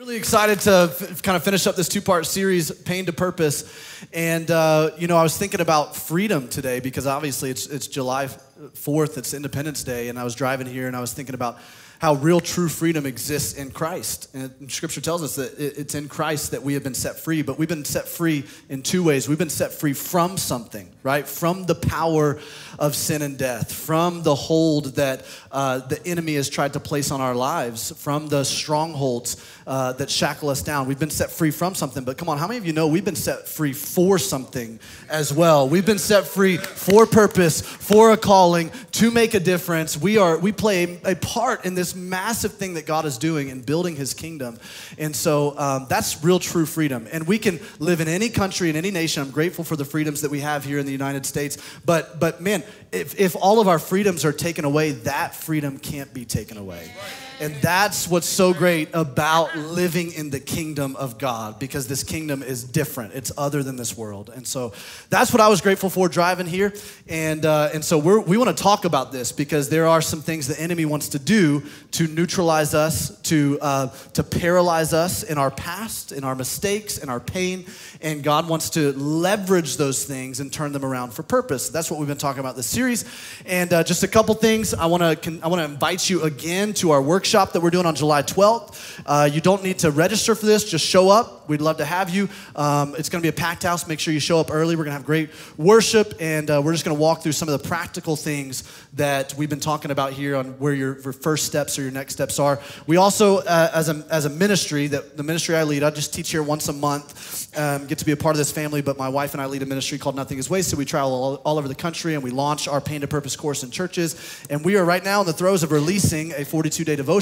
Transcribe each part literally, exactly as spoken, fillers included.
Really excited to f- kind of finish up this two-part series, Pain to Purpose. And, uh, you know, I was thinking about freedom today because obviously it's it's July fourth, it's Independence Day, and I was driving here and I was thinking about how real true freedom exists in Christ. And, it, and Scripture tells us that it, it's in Christ that we have been set free, but we've been set free in two ways. We've been set free from something, right? From the power of sin and death, from the hold that uh, the enemy has tried to place on our lives, from the strongholds uh, that shackle us down. We've been set free from something, but come on, how many of you know we've been set free for something as well? We've been set free for purpose, for a calling, to make a difference. We are we play a part in this massive thing that God is doing in building his kingdom. And so um, that's real true freedom. And we can live in any country, in any nation. I'm grateful for the freedoms that we have here in the United States. But but man, if, if all of our freedoms are taken away, that freedom can't be taken away. And that's what's so great about living in the kingdom of God, because this kingdom is different. It's other than this world. And so that's what I was grateful for driving here. And uh, and so we're, we want to talk about this because there are some things the enemy wants to do to neutralize us, to uh, to paralyze us in our past, in our mistakes, in our pain. And God wants to leverage those things and turn them around for purpose. That's what we've been talking about this series. And uh, just a couple things. I want to con- I want to invite you again to our workshop that we're doing on July twelfth. Uh, you don't need to register for this. Just show up. We'd love to have you. Um, it's going to be a packed house. Make sure you show up early. We're going to have great worship. And uh, we're just going to walk through some of the practical things that we've been talking about here on where your, your first step or your next steps are. We also, uh, as a as a ministry, that the ministry I lead, I just teach here once a month, um, get to be a part of this family, but my wife and I lead a ministry called Nothing Is Wasted. We travel all, all over the country, and we launch our Pain to Purpose course in churches, and we are right now in the throes of releasing a forty-two day devotional.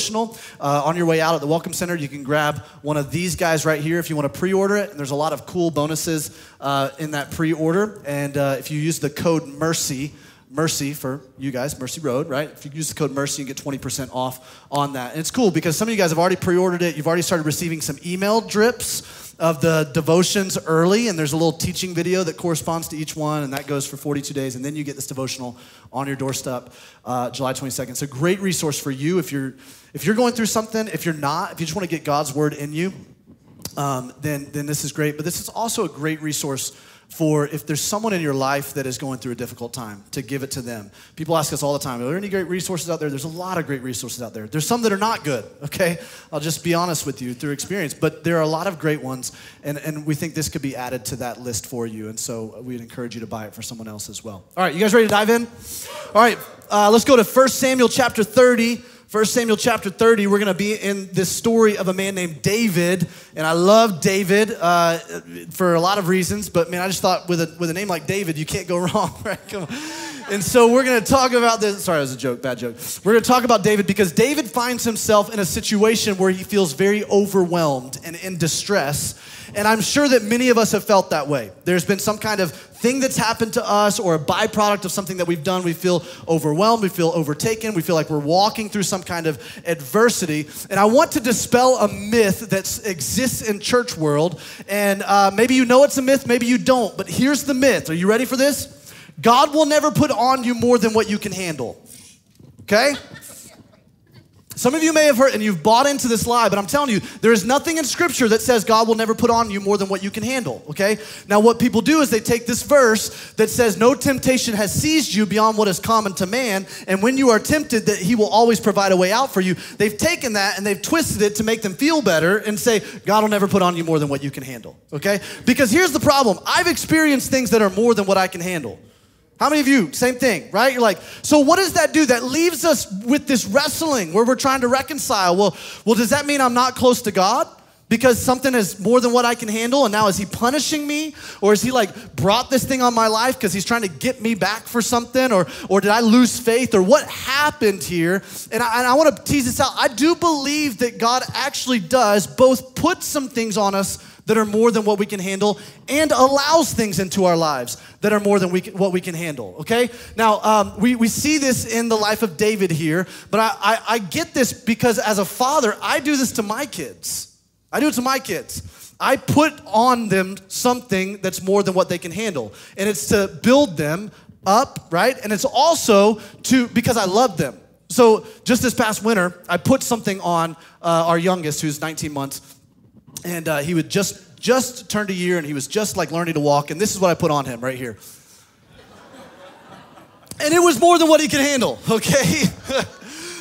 Uh, on your way out at the Welcome Center, you can grab one of these guys right here if you want to pre-order it, and there's a lot of cool bonuses uh, in that pre-order, and uh, if you use the code MERCY, Mercy for you guys, Mercy Road, right? If you use the code MERCY, you get twenty percent off on that. And it's cool because some of you guys have already pre-ordered it. You've already started receiving some email drips of the devotions early, and there's a little teaching video that corresponds to each one, and that goes for forty-two days, and then you get this devotional on your doorstep uh, July twenty-second. So great resource for you if you're if you're going through something, if you're not, if you just want to get God's word in you, um, then then this is great. But this is also a great resource for if there's someone in your life that is going through a difficult time, to give it to them. People ask us all the time, are there any great resources out there? There's a lot of great resources out there. There's some that are not good, okay? I'll just be honest with you through experience, but there are a lot of great ones, and, and we think this could be added to that list for you, and so we'd encourage you to buy it for someone else as well. All right, you guys ready to dive in? All right, uh, let's go to First Samuel chapter thirty. First Samuel chapter thirty, we're going to be in this story of a man named David, and I love David uh, for a lot of reasons, but man, I just thought with a with a name like David, you can't go wrong, right? Come on. And so we're going to talk about this. Sorry, it was a joke, bad joke. We're going to talk about David because David finds himself in a situation where he feels very overwhelmed and in distress, and I'm sure that many of us have felt that way. There's been some kind of thing that's happened to us or a byproduct of something that we've done. We feel overwhelmed, we feel overtaken, we feel like we're walking through some kind of adversity. And I want to dispel a myth that exists in church world. And uh, maybe you know it's a myth, maybe you don't, but here's the myth. Are you ready for this? God will never put on you more than what you can handle, okay? Some of you may have heard, and you've bought into this lie, but I'm telling you, there is nothing in Scripture that says God will never put on you more than what you can handle, okay? Now, what people do is they take this verse that says, no temptation has seized you beyond what is common to man, and when you are tempted, that he will always provide a way out for you. They've taken that, and they've twisted it to make them feel better and say, God will never put on you more than what you can handle, okay? Because here's the problem. I've experienced things that are more than what I can handle. How many of you, same thing, right? You're like, so what does that do? That leaves us with this wrestling where we're trying to reconcile. Well, well, does that mean I'm not close to God because something is more than what I can handle? And now is he punishing me? Or is he like brought this thing on my life because he's trying to get me back for something? Or or did I lose faith? Or what happened here? And I, and I want to tease this out. I do believe that God actually does both put some things on us that are more than what we can handle, and allows things into our lives that are more than we can, what we can handle, okay? Now, um, we, we see this in the life of David here, but I, I, I get this because as a father, I do this to my kids. I do it to my kids. I put on them something that's more than what they can handle, and it's to build them up, right? And it's also to, because I love them. So just this past winter, I put something on uh, our youngest, who's nineteen months, and uh, he would just just turned a year, and he was just like learning to walk. And this is what I put on him right here. And it was more than what he could handle, okay?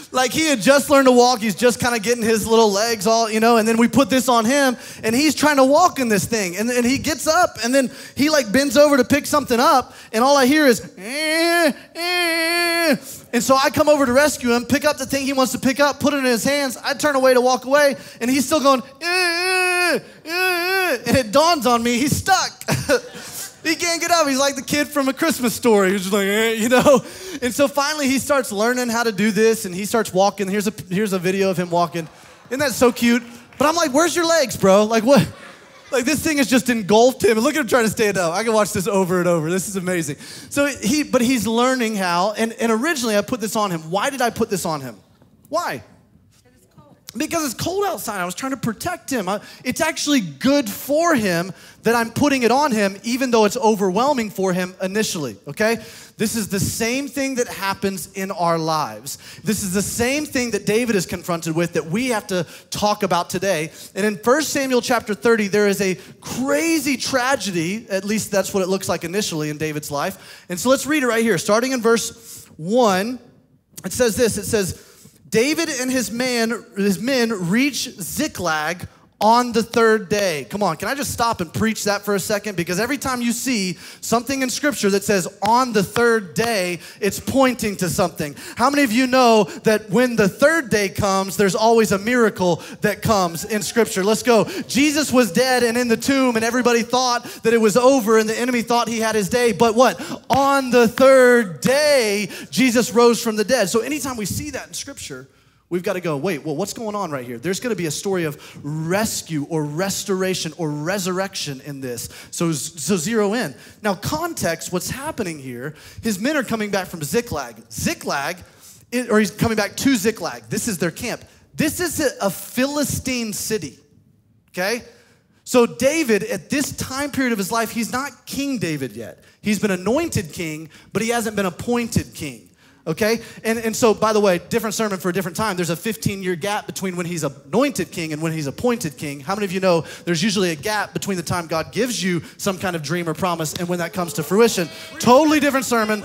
Like, he had just learned to walk. He's just kind of getting his little legs all, you know, and then we put this on him, and he's trying to walk in this thing. And, and he gets up, and then he, like, bends over to pick something up, and all I hear is, eh, eh. And so I come over to rescue him, pick up the thing he wants to pick up, put it in his hands. I turn away to walk away, and he's still going, eh, eh, eh. And it dawns on me, he's stuck. He can't get up. He's like the kid from A Christmas Story. He's just like, eh, you know. And so finally he starts learning how to do this, and he starts walking. Here's a here's a video of him walking. Isn't that so cute? But I'm like, where's your legs, bro? Like, what? Like, this thing has just engulfed him. And look at him trying to stand up. I can watch this over and over. This is amazing. So he, but he's learning how. And, and originally I put this on him. Why did I put this on him? Why? Because it's cold outside. I was trying to protect him. I, it's actually good for him that I'm putting it on him, even though it's overwhelming for him initially, okay? This is the same thing that happens in our lives. This is the same thing that David is confronted with that we have to talk about today. And in First Samuel chapter thirty, there is a crazy tragedy. At least that's what it looks like initially in David's life. And so let's read it right here. Starting in verse one, it says this. It says, David and his man, his men reach Ziklag on the third day. Come on, can I just stop and preach that for a second? Because every time you see something in Scripture that says on the third day, it's pointing to something. How many of you know that when the third day comes, there's always a miracle that comes in Scripture? Let's go. Jesus was dead and in the tomb, and everybody thought that it was over, and the enemy thought he had his day. But what? On the third day, Jesus rose from the dead. So anytime we see that in Scripture, we've got to go, wait, well, what's going on right here? There's going to be a story of rescue or restoration or resurrection in this. So, so zero in. Now, context, what's happening here, his men are coming back from Ziklag. Ziklag, or he's coming back to Ziklag. This is their camp. This is a Philistine city, okay? So David, at this time period of his life, he's not King David yet. He's been anointed king, but he hasn't been appointed king. Okay? And and so, by the way, different sermon for a different time. There's a fifteen-year gap between when he's anointed king and when he's appointed king. How many of you know there's usually a gap between the time God gives you some kind of dream or promise and when that comes to fruition? Totally different sermon.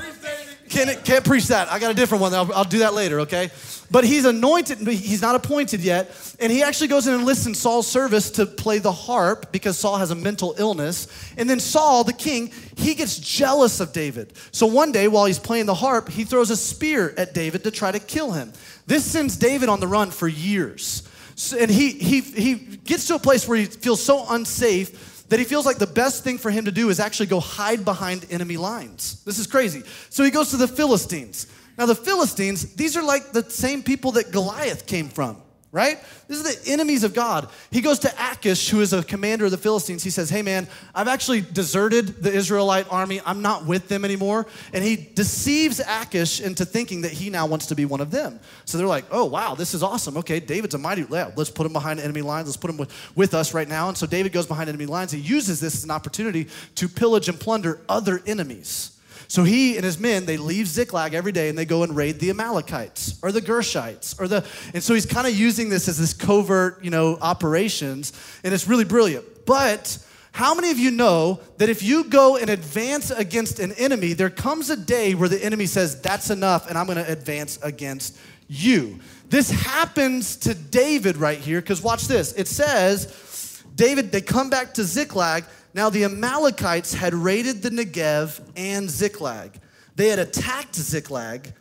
Can't, can't preach that. I got a different one. I'll, I'll do that later, okay? But he's anointed. He's not appointed yet. And he actually goes in and enlists in Saul's service to play the harp because Saul has a mental illness. And then Saul, the king, he gets jealous of David. So one day while he's playing the harp, he throws a spear at David to try to kill him. This sends David on the run for years. So, and he, he, he gets to a place where he feels so unsafe that he feels like the best thing for him to do is actually go hide behind enemy lines. This is crazy. So he goes to the Philistines. Now the Philistines, these are like the same people that Goliath came from, right? These are the enemies of God. He goes to Achish, who is a commander of the Philistines. He says, hey man, I've actually deserted the Israelite army. I'm not with them anymore. And he deceives Achish into thinking that he now wants to be one of them. So they're like, oh wow, this is awesome. Okay, David's a mighty, yeah, let's put him behind enemy lines. Let's put him with, with us right now. And so David goes behind enemy lines. He uses this as an opportunity to pillage and plunder other enemies. So he and his men, they leave Ziklag every day and they go and raid the Amalekites or the Gershites or the, and so he's kind of using this as this covert, you know, operations, and it's really brilliant. But how many of you know that if you go and advance against an enemy, there comes a day where the enemy says, that's enough, and I'm going to advance against you. This happens to David right here, because watch this. It says, David, they come back to Ziklag. Now, the Amalekites had raided the Negev and Ziklag. They had attacked Ziklag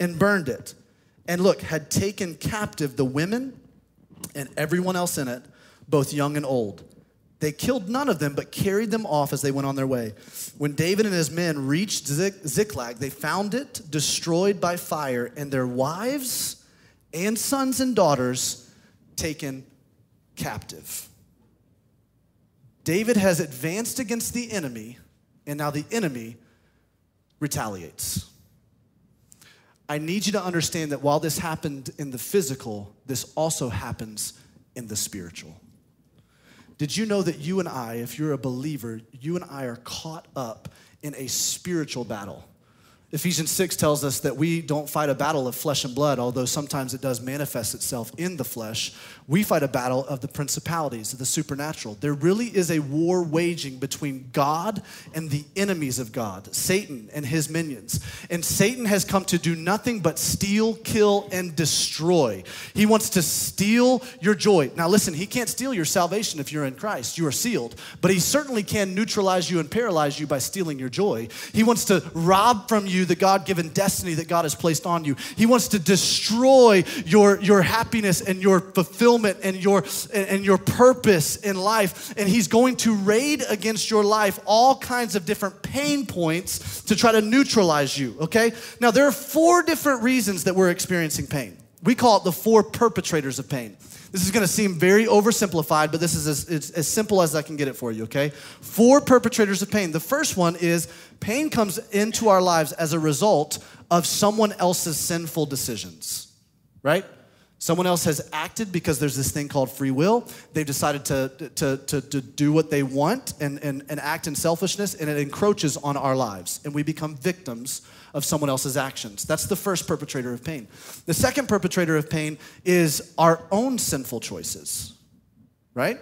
and burned it. And look, had taken captive the women and everyone else in it, both young and old. They killed none of them, but carried them off as they went on their way. When David and his men reached Ziklag, they found it destroyed by fire, and their wives and sons and daughters taken captive. David has advanced against the enemy, and now the enemy retaliates. I need you to understand that while this happened in the physical, this also happens in the spiritual. Did you know that you and I, if you're a believer, you and I are caught up in a spiritual battle? Ephesians six tells us that we don't fight a battle of flesh and blood, although sometimes it does manifest itself in the flesh. We fight a battle of the principalities, of the supernatural. There really is a war waging between God and the enemies of God, Satan and his minions. And Satan has come to do nothing but steal, kill, and destroy. He wants to steal your joy. Now listen, he can't steal your salvation if you're in Christ. You are sealed. But he certainly can neutralize you and paralyze you by stealing your joy. He wants to rob from you the God-given destiny that God has placed on you. He wants to destroy your, your happiness and your fulfillment and your, and your purpose in life. And he's going to raid against your life all kinds of different pain points to try to neutralize you, okay? Now, there are four different reasons that we're experiencing pain. We call it the four perpetrators of pain. This is going to seem very oversimplified, but this is as, it's as simple as I can get it for you, okay? Four perpetrators of pain. The first one is pain comes into our lives as a result of someone else's sinful decisions, right? Someone else has acted because there's this thing called free will. They've decided to, to, to, to do what they want and, and, and act in selfishness, and it encroaches on our lives, and we become victims of someone else's actions. That's the first perpetrator of pain. The second perpetrator of pain is our own sinful choices, right?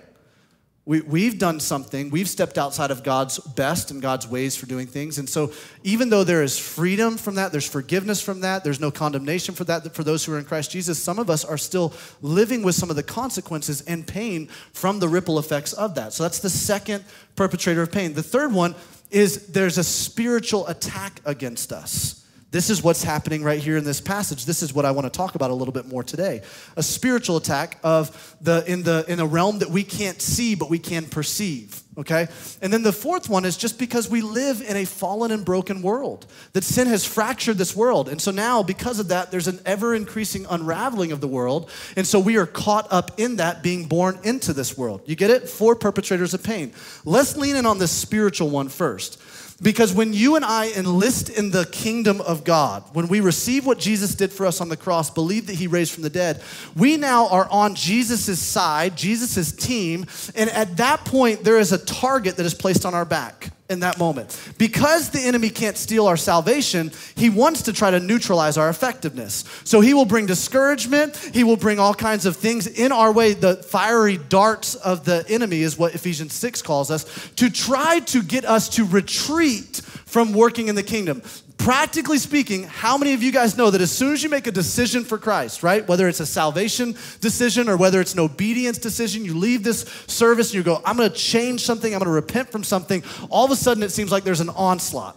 We, we've done something. We've stepped outside of God's best and God's ways for doing things. And so even though there is freedom from that, there's forgiveness from that, there's no condemnation for that for those who are in Christ Jesus, some of us are still living with some of the consequences and pain from the ripple effects of that. So that's the second perpetrator of pain. The third one is there's a spiritual attack against us. This is what's happening right here in this passage. This is what I want to talk about a little bit more today. A spiritual attack of the in the in a realm that we can't see, but we can perceive, okay? And then the fourth one is just because we live in a fallen and broken world, that sin has fractured this world. And so now, because of that, there's an ever-increasing unraveling of the world. And so we are caught up in that, being born into this world. You get it? Four perpetrators of pain. Let's lean in on this spiritual one first. Because when you and I enlist in the kingdom of God, when we receive what Jesus did for us on the cross, believe that he raised from the dead, we now are on Jesus' side, Jesus' team, and at that point, there is a target that is placed on our back in that moment. Because the enemy can't steal our salvation, he wants to try to neutralize our effectiveness. So he will bring discouragement. He will bring all kinds of things in our way. The fiery darts of the enemy is what Ephesians six calls us, to try to get us to retreat from working in the kingdom. Practically speaking, how many of you guys know that as soon as you make a decision for Christ, right, whether it's a salvation decision or whether it's an obedience decision, you leave this service and you go, I'm going to change something, I'm going to repent from something, all of a sudden it seems like there's an onslaught.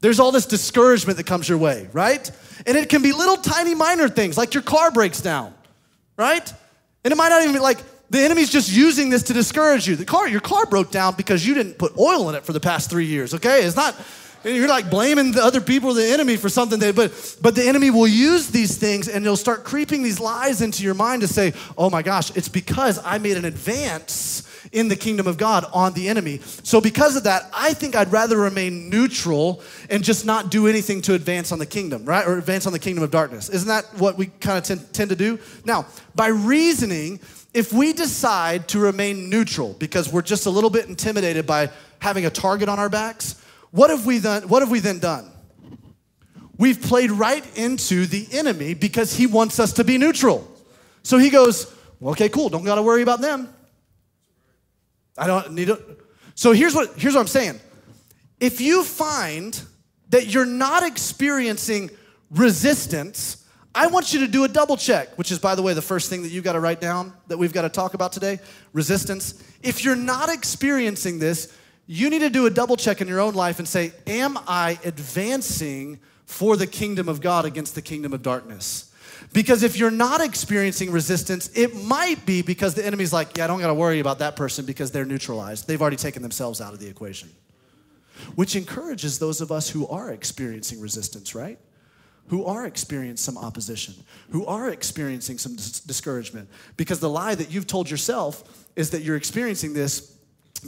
There's all this discouragement that comes your way, right? And it can be little tiny minor things, like your car breaks down, right? And it might not even be like, the enemy's just using this to discourage you. The car, your car broke down because you didn't put oil in it for the past three years, okay? It's not... And you're like blaming the other people or the enemy for something. They, but, but the enemy will use these things and they'll start creeping these lies into your mind to say, oh my gosh, it's because I made an advance in the kingdom of God on the enemy. So because of that, I think I'd rather remain neutral and just not do anything to advance on the kingdom, right? Or advance on the kingdom of darkness. Isn't that what we kind of tend, tend to do? Now, by reasoning, if we decide to remain neutral because we're just a little bit intimidated by having a target on our backs, What have we done? What have we then done? We've played right into the enemy because he wants us to be neutral. So he goes, okay, cool. Don't got to worry about them. I don't need to. So here's what, here's what I'm saying. If you find that you're not experiencing resistance, I want you to do a double check, which is, by the way, the first thing that you've got to write down that we've got to talk about today, resistance. If you're not experiencing this, you need to do a double check in your own life and say, am I advancing for the kingdom of God against the kingdom of darkness? Because if you're not experiencing resistance, it might be because the enemy's like, yeah, I don't got to worry about that person because they're neutralized. They've already taken themselves out of the equation, which encourages those of us who are experiencing resistance, right? Who are experiencing some opposition, who are experiencing some dis- discouragement. Because the lie that you've told yourself is that you're experiencing this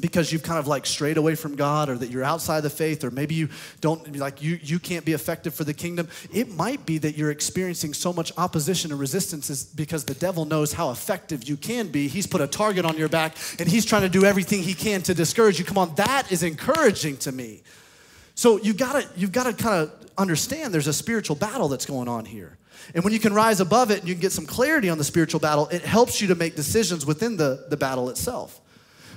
because you've kind of like strayed away from God, or that you're outside the faith, or maybe you don't like you you can't be effective for the kingdom. It might be that you're experiencing so much opposition and resistance is because the devil knows how effective you can be. He's put a target on your back and he's trying to do everything he can to discourage you. Come on, that is encouraging to me. So you've got to you've got to kind of understand there's a spiritual battle that's going on here. And when you can rise above it and you can get some clarity on the spiritual battle, it helps you to make decisions within the, the battle itself.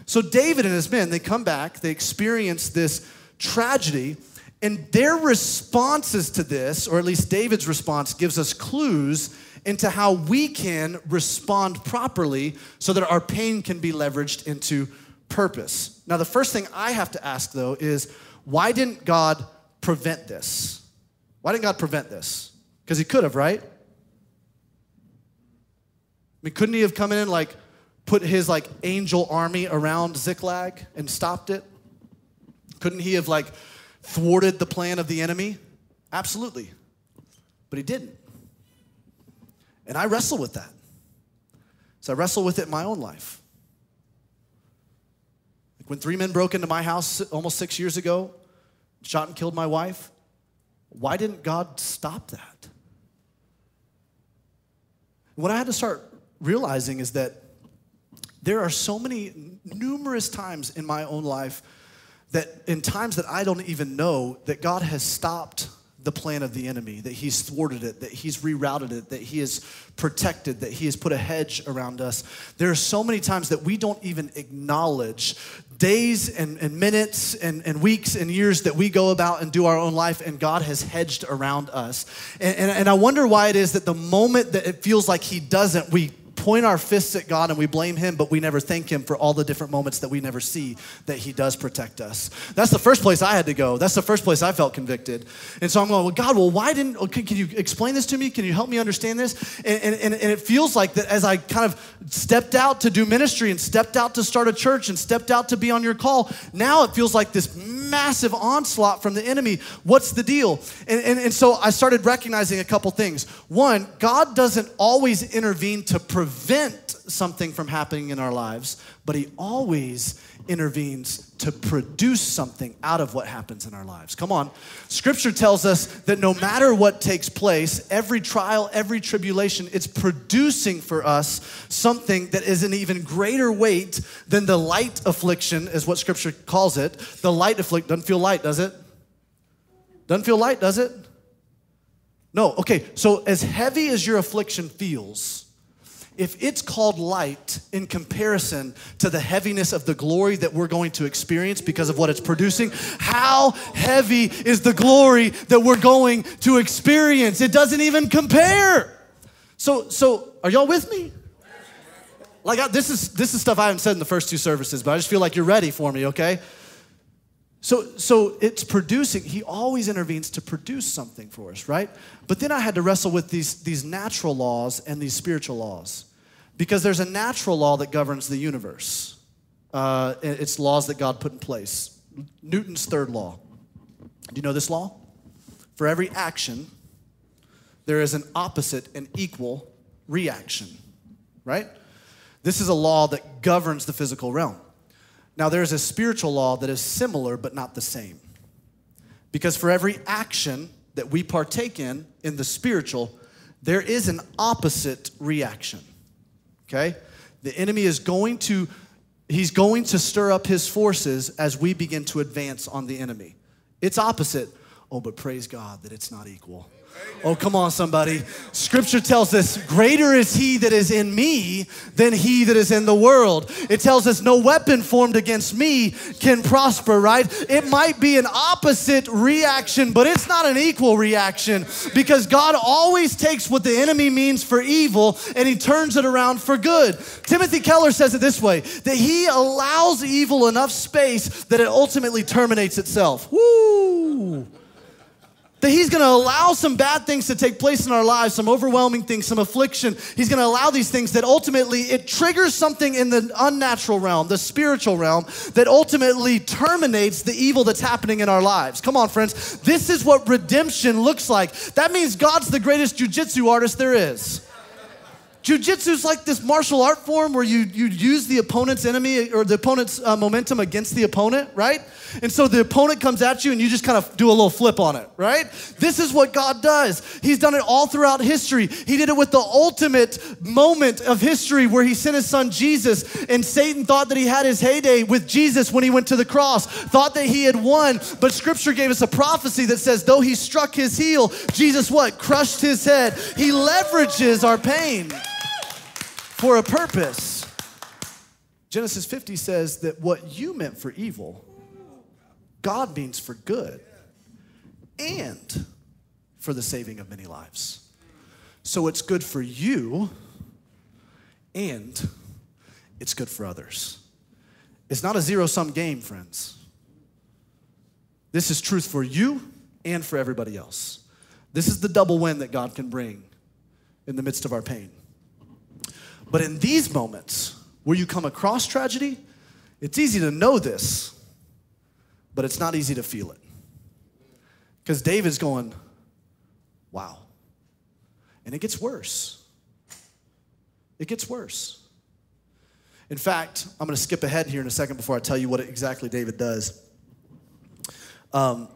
So David and his men, they come back, they experience this tragedy, and their responses to this, or at least David's response, gives us clues into how we can respond properly so that our pain can be leveraged into purpose. Now, the first thing I have to ask, though, is why didn't God prevent this? Why didn't God prevent this? Because he could have, right? I mean, couldn't he have come in and like put his like angel army around Ziklag and stopped it? Couldn't he have like thwarted the plan of the enemy? Absolutely. But he didn't. And I wrestle with that. So I wrestle with it in my own life. Like when three men broke into my house almost six years ago, shot and killed my wife, why didn't God stop that? What I had to start realizing is that there are so many numerous times in my own life that in times that I don't even know that God has stopped the plan of the enemy, that he's thwarted it, that he's rerouted it, that he has protected, that he has put a hedge around us. There are so many times that we don't even acknowledge days and, and minutes and, and weeks and years that we go about and do our own life, and God has hedged around us. And, and, and I wonder why it is that the moment that it feels like he doesn't, we point our fists at God and we blame him, but we never thank him for all the different moments that we never see that he does protect us. That's the first place I had to go. That's the first place I felt convicted. And so I'm going, well, God, well, why didn't, can, can you explain this to me? Can you help me understand this? And, and, and it feels like that as I kind of stepped out to do ministry and stepped out to start a church and stepped out to be on your call, now it feels like this massive onslaught from the enemy. What's the deal? And, and, and so I started recognizing a couple things. One, God doesn't always intervene to prevent prevent something from happening in our lives, but he always intervenes to produce something out of what happens in our lives. Come on. Scripture tells us that no matter what takes place, every trial, every tribulation, it's producing for us something that is an even greater weight than the light affliction, is what Scripture calls it. The light affliction doesn't feel light, does it? Doesn't feel light, does it? No. Okay. So as heavy as your affliction feels, if it's called light in comparison to the heaviness of the glory that we're going to experience because of what it's producing, how heavy is the glory that we're going to experience? It doesn't even compare. So, so are y'all with me? Like I, this is this is stuff I haven't said in the first two services, but I just feel like you're ready for me, okay? So, so it's producing. He always intervenes to produce something for us, right? But then I had to wrestle with these, these natural laws and these spiritual laws, because there's a natural law that governs the universe. Uh, it's laws that God put in place. Newton's third law. Do you know this law? For every action, there is an opposite and equal reaction, right? This is a law that governs the physical realm. Now, there is a spiritual law that is similar but not the same, because for every action that we partake in, in the spiritual, there is an opposite reaction, okay? The enemy is going to, he's going to stir up his forces as we begin to advance on the enemy. It's opposite. Oh, but praise God that it's not equal. Oh, come on, somebody. Scripture tells us, greater is he that is in me than he that is in the world. It tells us no weapon formed against me can prosper, right? It might be an opposite reaction, but it's not an equal reaction, because God always takes what the enemy means for evil and he turns it around for good. Timothy Keller says it this way, that he allows evil enough space that it ultimately terminates itself. Woo! That he's going to allow some bad things to take place in our lives, some overwhelming things, some affliction. He's going to allow these things that ultimately it triggers something in the unnatural realm, the spiritual realm, that ultimately terminates the evil that's happening in our lives. Come on, friends. This is what redemption looks like. That means God's the greatest jiu-jitsu artist there is. Jiu-jitsu is like this martial art form where you, you use the opponent's enemy or the opponent's uh, momentum against the opponent, right? And so the opponent comes at you and you just kind of do a little flip on it, right? This is what God does. He's done it all throughout history. He did it with the ultimate moment of history where he sent his son Jesus, and Satan thought that he had his heyday with Jesus when he went to the cross, thought that he had won, but scripture gave us a prophecy that says, though he struck his heel, Jesus what? Crushed his head. He leverages our pain for a purpose. Genesis fifty says that what you meant for evil, God means for good and for the saving of many lives. So it's good for you and it's good for others. It's not a zero-sum game, friends. This is truth for you and for everybody else. This is the double win that God can bring in the midst of our pain. But in these moments where you come across tragedy, it's easy to know this, but it's not easy to feel it. Because David's going, wow. And it gets worse. It gets worse. In fact, I'm going to skip ahead here in a second before I tell you what exactly David does. Um,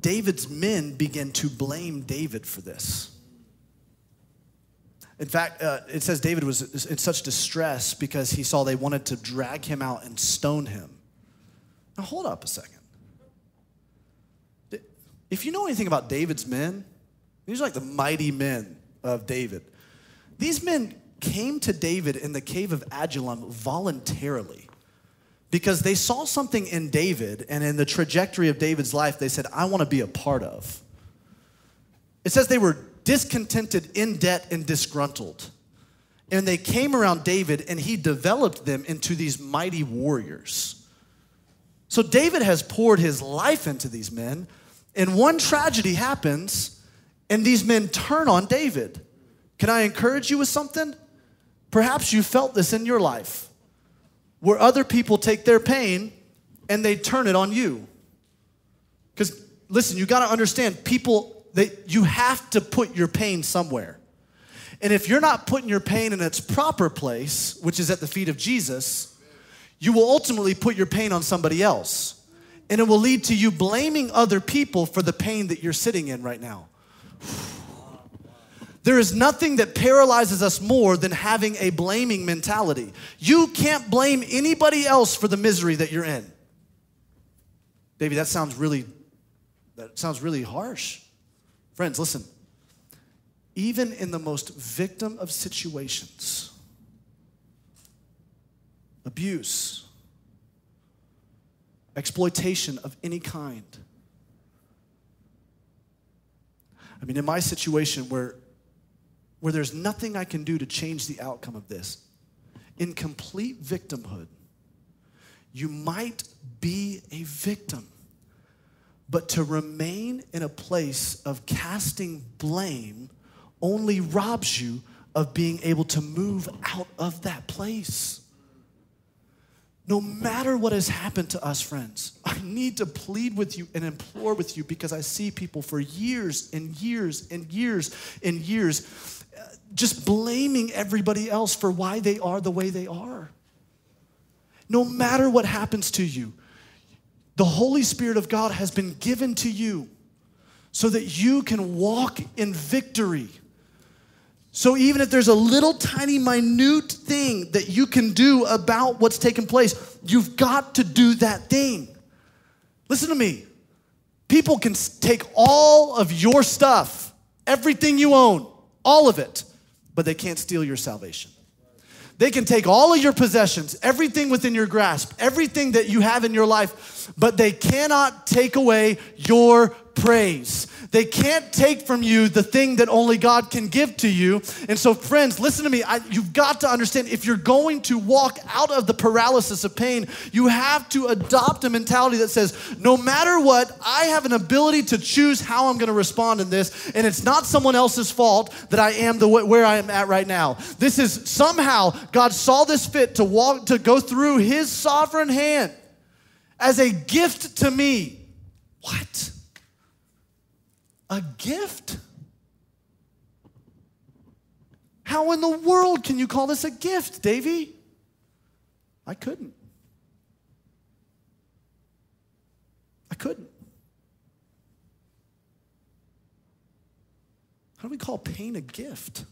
David's men begin to blame David for this. In fact, uh, it says David was in such distress because he saw they wanted to drag him out and stone him. Now, hold up a second. If you know anything about David's men, these are like the mighty men of David. These men came to David in the cave of Adullam voluntarily because they saw something in David and in the trajectory of David's life they said, I want to be a part of. It says they were discontented, in debt, and disgruntled. And they came around David and he developed them into these mighty warriors. So David has poured his life into these men. And one tragedy happens, and these men turn on David. Can I encourage you with something? Perhaps you felt this in your life, where other people take their pain and they turn it on you. Because, listen, you got to understand, people, they, you have to put your pain somewhere. And if you're not putting your pain in its proper place, which is at the feet of Jesus, you will ultimately put your pain on somebody else. And it will lead to you blaming other people for the pain that you're sitting in right now. There is nothing that paralyzes us more than having a blaming mentality. You can't blame anybody else for the misery that you're in. Baby, that sounds really, that sounds really harsh. Friends, listen. Even in the most victim of situations, abuse, exploitation of any kind. I mean, in my situation where, where there's nothing I can do to change the outcome of this, in complete victimhood, you might be a victim, but to remain in a place of casting blame only robs you of being able to move out of that place. No matter what has happened to us, friends, I need to plead with you and implore with you because I see people for years and years and years and years just blaming everybody else for why they are the way they are. No matter what happens to you, the Holy Spirit of God has been given to you so that you can walk in victory. So even if there's a little tiny minute thing that you can do about what's taken place, you've got to do that thing. Listen to me. People can take all of your stuff, everything you own, all of it, but they can't steal your salvation. They can take all of your possessions, everything within your grasp, everything that you have in your life, but they cannot take away your praise. They can't take from you the thing that only God can give to you. And so, friends, listen to me. I, you've got to understand, if you're going to walk out of the paralysis of pain, you have to adopt a mentality that says, no matter what, I have an ability to choose how I'm going to respond in this. And it's not someone else's fault that I am the where I am at right now. This is somehow God saw this fit to walk, to go through his sovereign hand as a gift to me. What? A gift? How in the world can you call this a gift, Davy? I couldn't. I couldn't. How do we call pain a gift?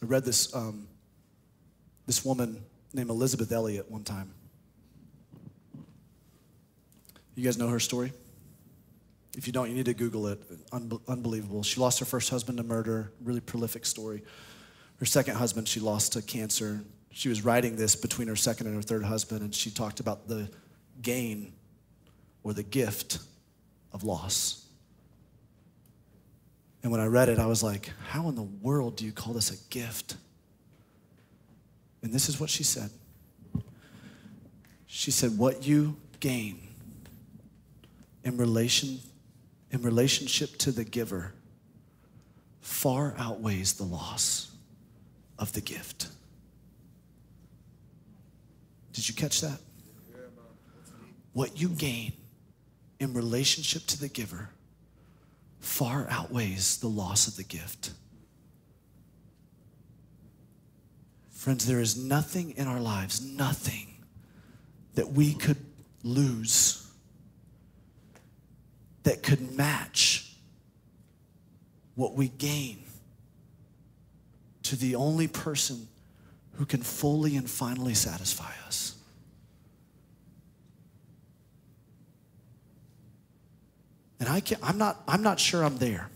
I read this um, this woman named Elizabeth Elliott one time. You guys know her story? If you don't, you need to Google it. Un- unbelievable. She lost her first husband to murder. Really prolific story. Her second husband she lost to cancer. She was writing this between her second and her third husband, and she talked about the gain or the gift of loss. And when I read it, I was like, how in the world do you call this a gift? And this is what she said. She said, what you gain in relation, in relationship to the giver far outweighs the loss of the gift. Did you catch that? What you gain in relationship to the giver far outweighs the loss of the gift. Friends, there is nothing in our lives, nothing that we could lose that could match what we gain to the only person who can fully and finally satisfy us. And I can't, I'm not, I'm not sure I'm there.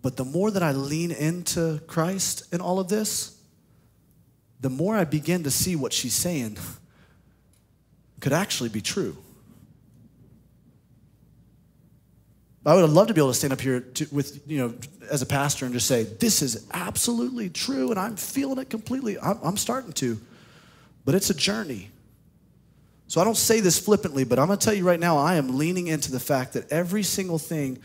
But the more that I lean into Christ in all of this, the more I begin to see what she's saying could actually be true. I would love to be able to stand up here to, with, you know, as a pastor and just say, this is absolutely true and I'm feeling it completely. I'm, I'm starting to, but it's a journey. So I don't say this flippantly, but I'm going to tell you right now, I am leaning into the fact that every single thing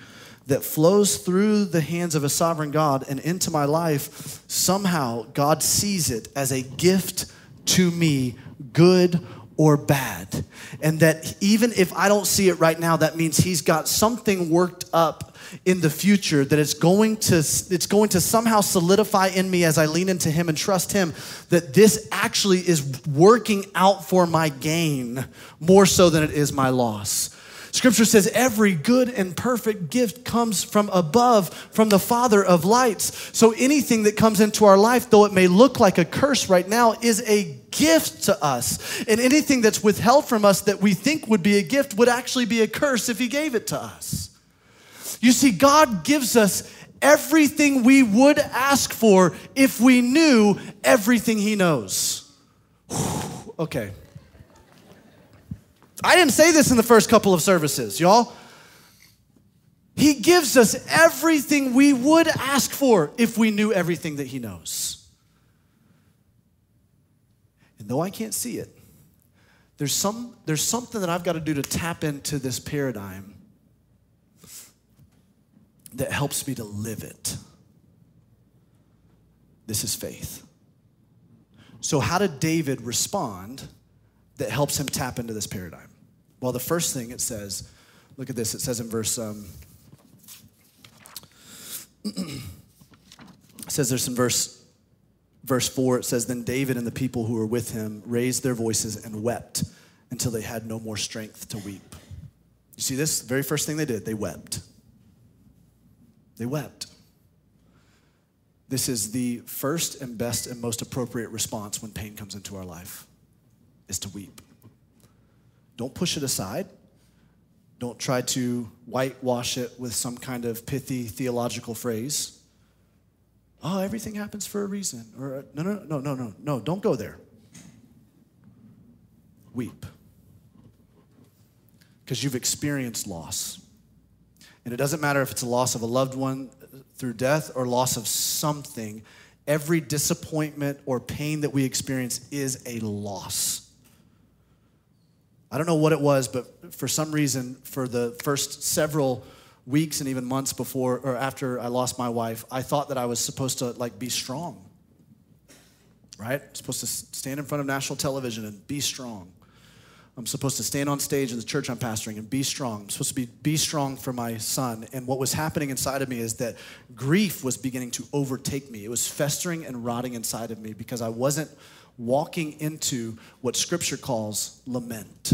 that flows through the hands of a sovereign God and into my life, somehow God sees it as a gift to me, good or bad. And that even if I don't see it right now, that means he's got something worked up in the future that it's going to it's going to somehow solidify in me as I lean into him and trust him that this actually is working out for my gain more so than it is my loss. Scripture says every good and perfect gift comes from above, from the Father of lights. So anything that comes into our life, though it may look like a curse right now, is a gift to us. And anything that's withheld from us that we think would be a gift would actually be a curse if he gave it to us. You see, God gives us everything we would ask for if we knew everything he knows. Whew, okay. I didn't say this in the first couple of services, y'all. He gives us everything we would ask for if we knew everything that he knows. And though I can't see it, there's some there's something that I've got to do to tap into this paradigm that helps me to live it. This is faith. So how did David respond that helps him tap into this paradigm? Well, the first thing it says, look at this, it says in verse, um, it says there's in verse, verse four, it says, then David and the people who were with him raised their voices and wept until they had no more strength to weep. You see this? The very first thing they did, they wept. They wept. This is the first and best and most appropriate response when pain comes into our life, is to weep. Don't push it aside. Don't try to whitewash it with some kind of pithy theological phrase. Oh, everything happens for a reason. Or no, no, no, no, no, no, don't go there. Weep. Because you've experienced loss. And it doesn't matter if it's a loss of a loved one through death or loss of something. Every disappointment or pain that we experience is a loss. I don't know what it was, but for some reason, for the first several weeks and even months before or after I lost my wife, I thought that I was supposed to like be strong, right? I'm supposed to stand in front of national television and be strong. I'm supposed to stand on stage in the church I'm pastoring and be strong. I'm supposed to be, be strong for my son. And what was happening inside of me is that grief was beginning to overtake me. It was festering and rotting inside of me because I wasn't walking into what Scripture calls lament.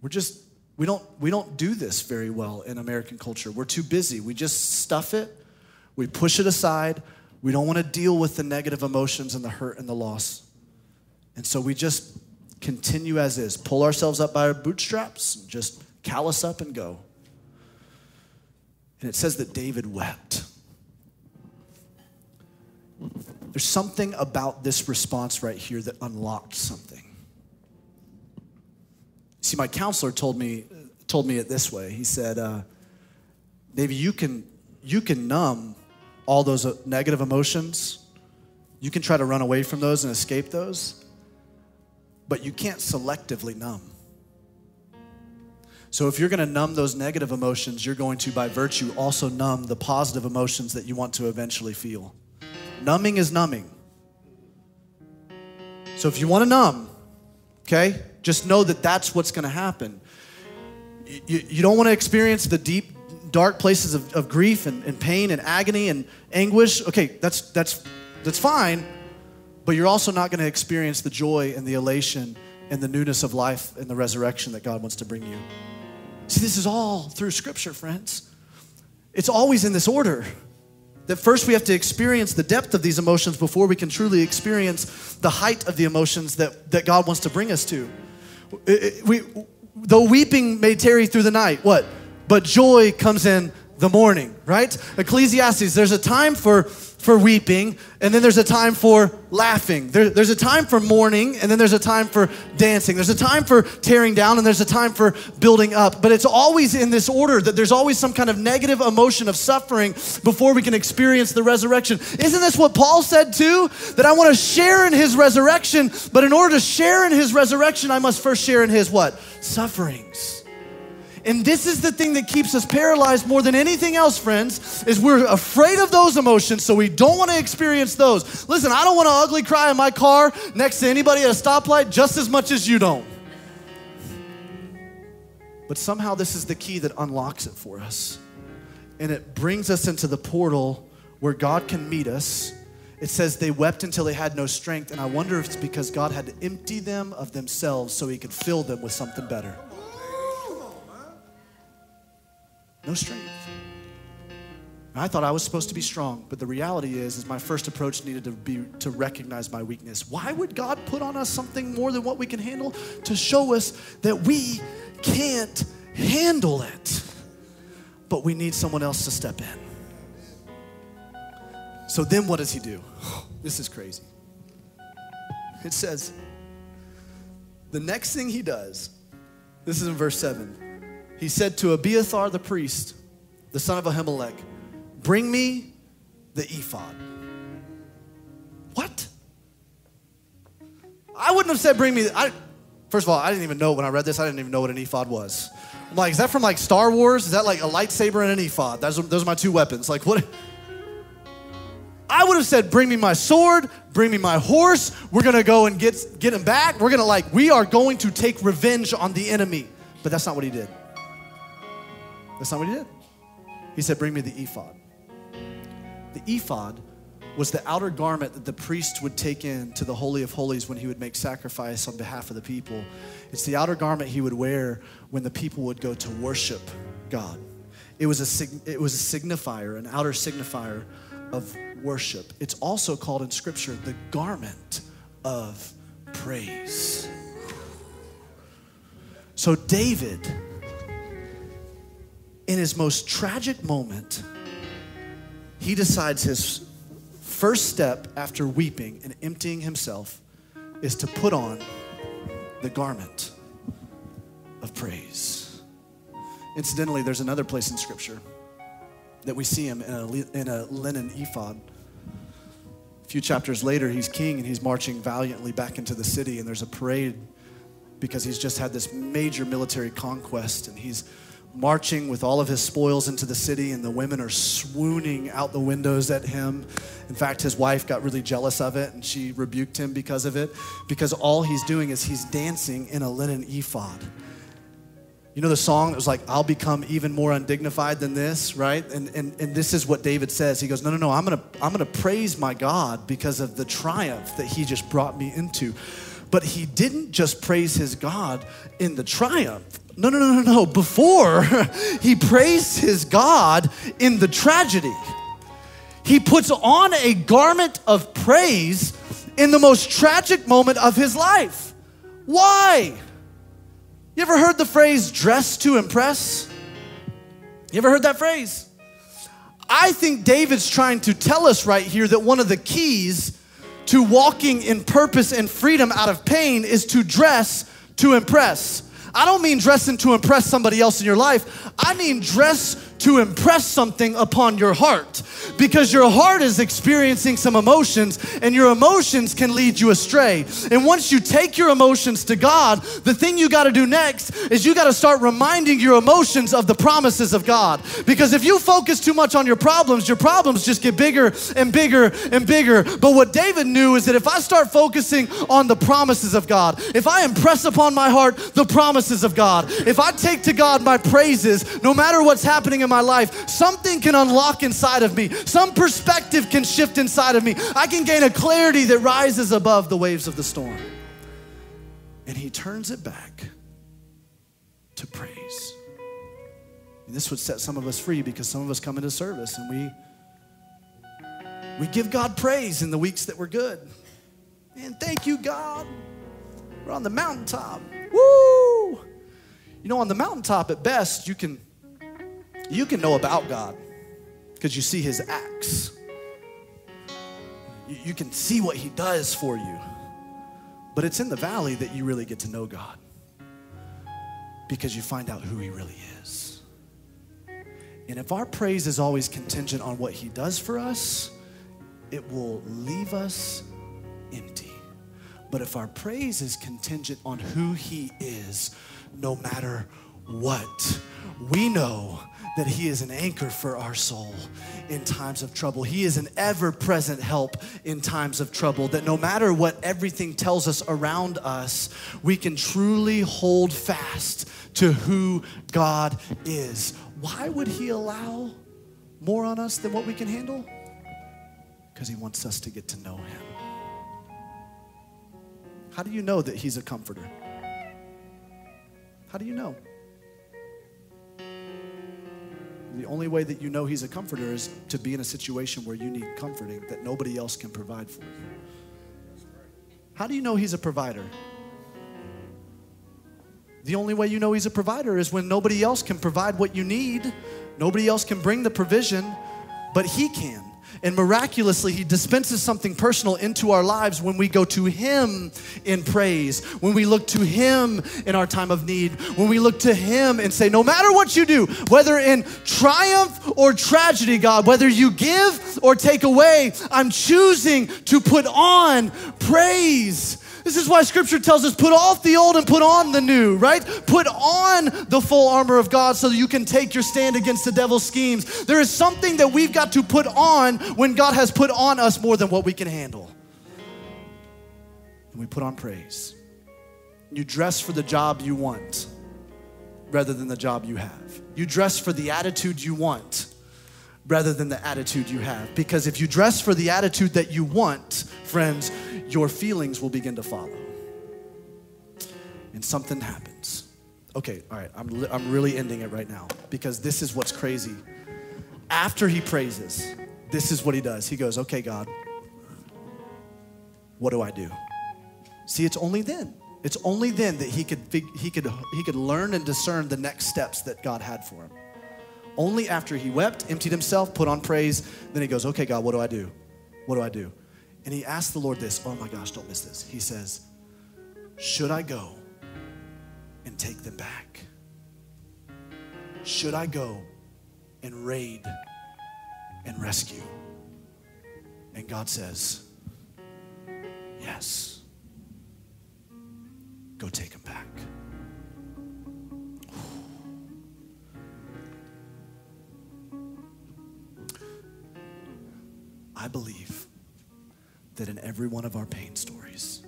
We're just, we don't, we don't do this very well in American culture. We're too busy. We just stuff it. We push it aside. We don't want to deal with the negative emotions and the hurt and the loss. And so we just continue as is, pull ourselves up by our bootstraps, and just callous up and go. And it says that David wept. There's something about this response right here that unlocked something. See, my counselor told me told me it this way. He said, uh, "David, you can you can numb all those negative emotions. You can try to run away from those and escape those. But you can't selectively numb. So if you're going to numb those negative emotions, you're going to, by virtue, also numb the positive emotions that you want to eventually feel. Numbing is numbing. So if you want to numb, okay, just know that that's what's going to happen. You, you don't want to experience the deep, dark places of, of grief and, and pain and agony and anguish. Okay, that's that's that's fine. But you're also not going to experience the joy and the elation and the newness of life and the resurrection that God wants to bring you. See, this is all through Scripture, friends. It's always in this order. That first we have to experience the depth of these emotions before we can truly experience the height of the emotions that, that God wants to bring us to. We, though weeping may tarry through the night, what? But joy comes in the morning, right? Ecclesiastes, there's a time for... for weeping, and then there's a time for laughing. There, there's a time for mourning, and then there's a time for dancing. There's a time for tearing down, and there's a time for building up. But it's always in this order, that there's always some kind of negative emotion of suffering before we can experience the resurrection. Isn't this what Paul said too? That I want to share in his resurrection, but in order to share in his resurrection, I must first share in his what? Sufferings. And this is the thing that keeps us paralyzed more than anything else, friends, is we're afraid of those emotions, so we don't want to experience those. Listen, I don't want to ugly cry in my car next to anybody at a stoplight just as much as you don't. But somehow this is the key that unlocks it for us. And it brings us into the portal where God can meet us. It says they wept until they had no strength, and I wonder if it's because God had to empty them of themselves so he could fill them with something better. No strength. I thought I was supposed to be strong, but the reality is, is my first approach needed to be to recognize my weakness. Why would God put on us something more than what we can handle? To show us that we can't handle it, but we need someone else to step in. So then what does he do? This is crazy. It says, the next thing he does, this is in verse seven. He said to Abiathar the priest, the son of Ahimelech, bring me the ephod. What? I wouldn't have said bring me, the, I, first of all, I didn't even know when I read this, I didn't even know what an ephod was. I'm like, is that from like Star Wars? Is that like a lightsaber and an ephod? That's, those are my two weapons. Like what? I would have said, bring me my sword, bring me my horse. We're gonna go and get, get him back. We're gonna like, we are going to take revenge on the enemy. But that's not what he did. That's not what he did. He said, bring me the ephod. The ephod was the outer garment that the priest would take in to the Holy of Holies when he would make sacrifice on behalf of the people. It's the outer garment he would wear when the people would go to worship God. It was a, it was a signifier, an outer signifier of worship. It's also called in Scripture the garment of praise. So David, in his most tragic moment, he decides his first step after weeping and emptying himself is to put on the garment of praise. Incidentally, there's another place in Scripture that we see him in a, in a linen ephod. A few chapters later, he's king and he's marching valiantly back into the city, and there's a parade because he's just had this major military conquest and he's marching with all of his spoils into the city, and the women are swooning out the windows at him. In fact, his wife got really jealous of it, and she rebuked him because of it, because all he's doing is he's dancing in a linen ephod. You know the song that was like, I'll become even more undignified than this, right? And and and this is what David says. He goes, no, no, no, I'm gonna, I'm gonna praise my God because of the triumph that he just brought me into. But he didn't just praise his God in the triumph. No, no, no, no, no. Before, he praised his God in the tragedy. He puts on a garment of praise in the most tragic moment of his life. Why? You ever heard the phrase, dress to impress? You ever heard that phrase? I think David's trying to tell us right here that one of the keys to walking in purpose and freedom out of pain is to dress to impress. I don't mean dressing to impress somebody else in your life. I mean dress to impress something upon your heart, because your heart is experiencing some emotions, and your emotions can lead you astray. And once you take your emotions to God, the thing you got to do next is you got to start reminding your emotions of the promises of God. Because if you focus too much on your problems, your problems just get bigger and bigger and bigger. But what David knew is that if I start focusing on the promises of God, if I impress upon my heart the promises of God, if I take to God my praises, no matter what's happening in my life, something can unlock inside of me. Some perspective can shift inside of me. I can gain a clarity that rises above the waves of the storm. And he turns it back to praise. And this would set some of us free, because some of us come into service and we we give God praise in the weeks that we're good. Man, thank you, God. We're on the mountaintop. Woo! You know, on the mountaintop at best, you can You can know about God because you see his acts. You, you can see what he does for you. But it's in the valley that you really get to know God, because you find out who he really is. And if our praise is always contingent on what he does for us, it will leave us empty. But if our praise is contingent on who he is, no matter what, we know that he is an anchor for our soul in times of trouble. He is an ever-present help in times of trouble, that no matter what everything tells us around us, we can truly hold fast to who God is. Why would he allow more on us than what we can handle? Because he wants us to get to know him. How do you know that he's a comforter? How do you know? The only way that you know he's a comforter is to be in a situation where you need comforting that nobody else can provide for you. How do you know he's a provider? The only way you know he's a provider is when nobody else can provide what you need. Nobody else can bring the provision, but he can. And miraculously, he dispenses something personal into our lives when we go to him in praise, when we look to him in our time of need, when we look to him and say, no matter what you do, whether in triumph or tragedy, God, whether you give or take away, I'm choosing to put on praise. This is why scripture tells us, put off the old and put on the new, right? Put on the full armor of God so that you can take your stand against the devil's schemes. There is something that we've got to put on when God has put on us more than what we can handle. And we put on praise. You dress for the job you want rather than the job you have. You dress for the attitude you want rather than the attitude you have. Because if you dress for the attitude that you want, friends, your feelings will begin to follow. And something happens. Okay, all right, I'm li- I'm really ending it right now, because this is what's crazy. After he praises, this is what he does. He goes, okay, God, what do I do? See, it's only then. It's only then that he could he could he could learn and discern the next steps that God had for him. Only after he wept, emptied himself, put on praise, then he goes, okay, God, what do I do? What do I do? And he asked the Lord this. Oh my gosh, don't miss this. He says, should I go and take them back? Should I go and raid and rescue? And God says, yes, go take them back. I believe that in every one of our pain stories,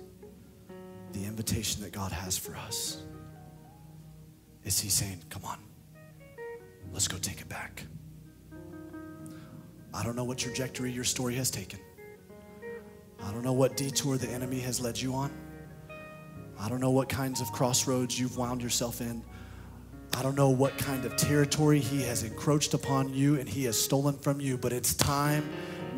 the invitation that God has for us is He's saying, come on, let's go take it back. I don't know what trajectory your story has taken. I don't know what detour the enemy has led you on. I don't know what kinds of crossroads you've wound yourself in. I don't know what kind of territory he has encroached upon you and he has stolen from you, but it's time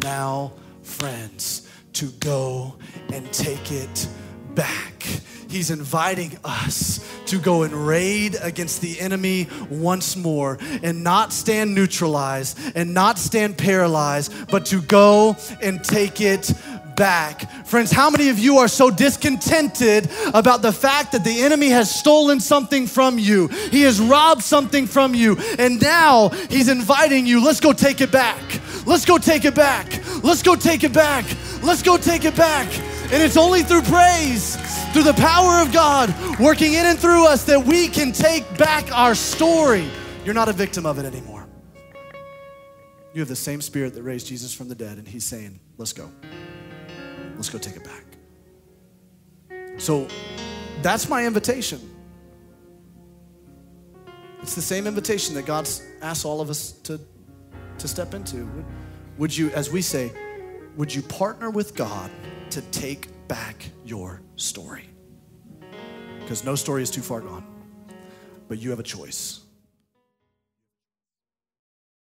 now, friends, to go and take it back. He's inviting us to go and raid against the enemy once more and not stand neutralized and not stand paralyzed, but to go and take it back. Friends, how many of you are so discontented about the fact that the enemy has stolen something from you? He has robbed something from you, and now he's inviting you, let's go take it back. Let's go take it back. Let's go take it back. Let's go take it back. And it's only through praise, through the power of God working in and through us that we can take back our story. You're not a victim of it anymore. You have the same spirit that raised Jesus from the dead, and he's saying, let's go. Let's go take it back. So that's my invitation. It's the same invitation that God's asked all of us to, to step into. Would you, as we say, would you partner with God to take back your story? Because no story is too far gone, but you have a choice.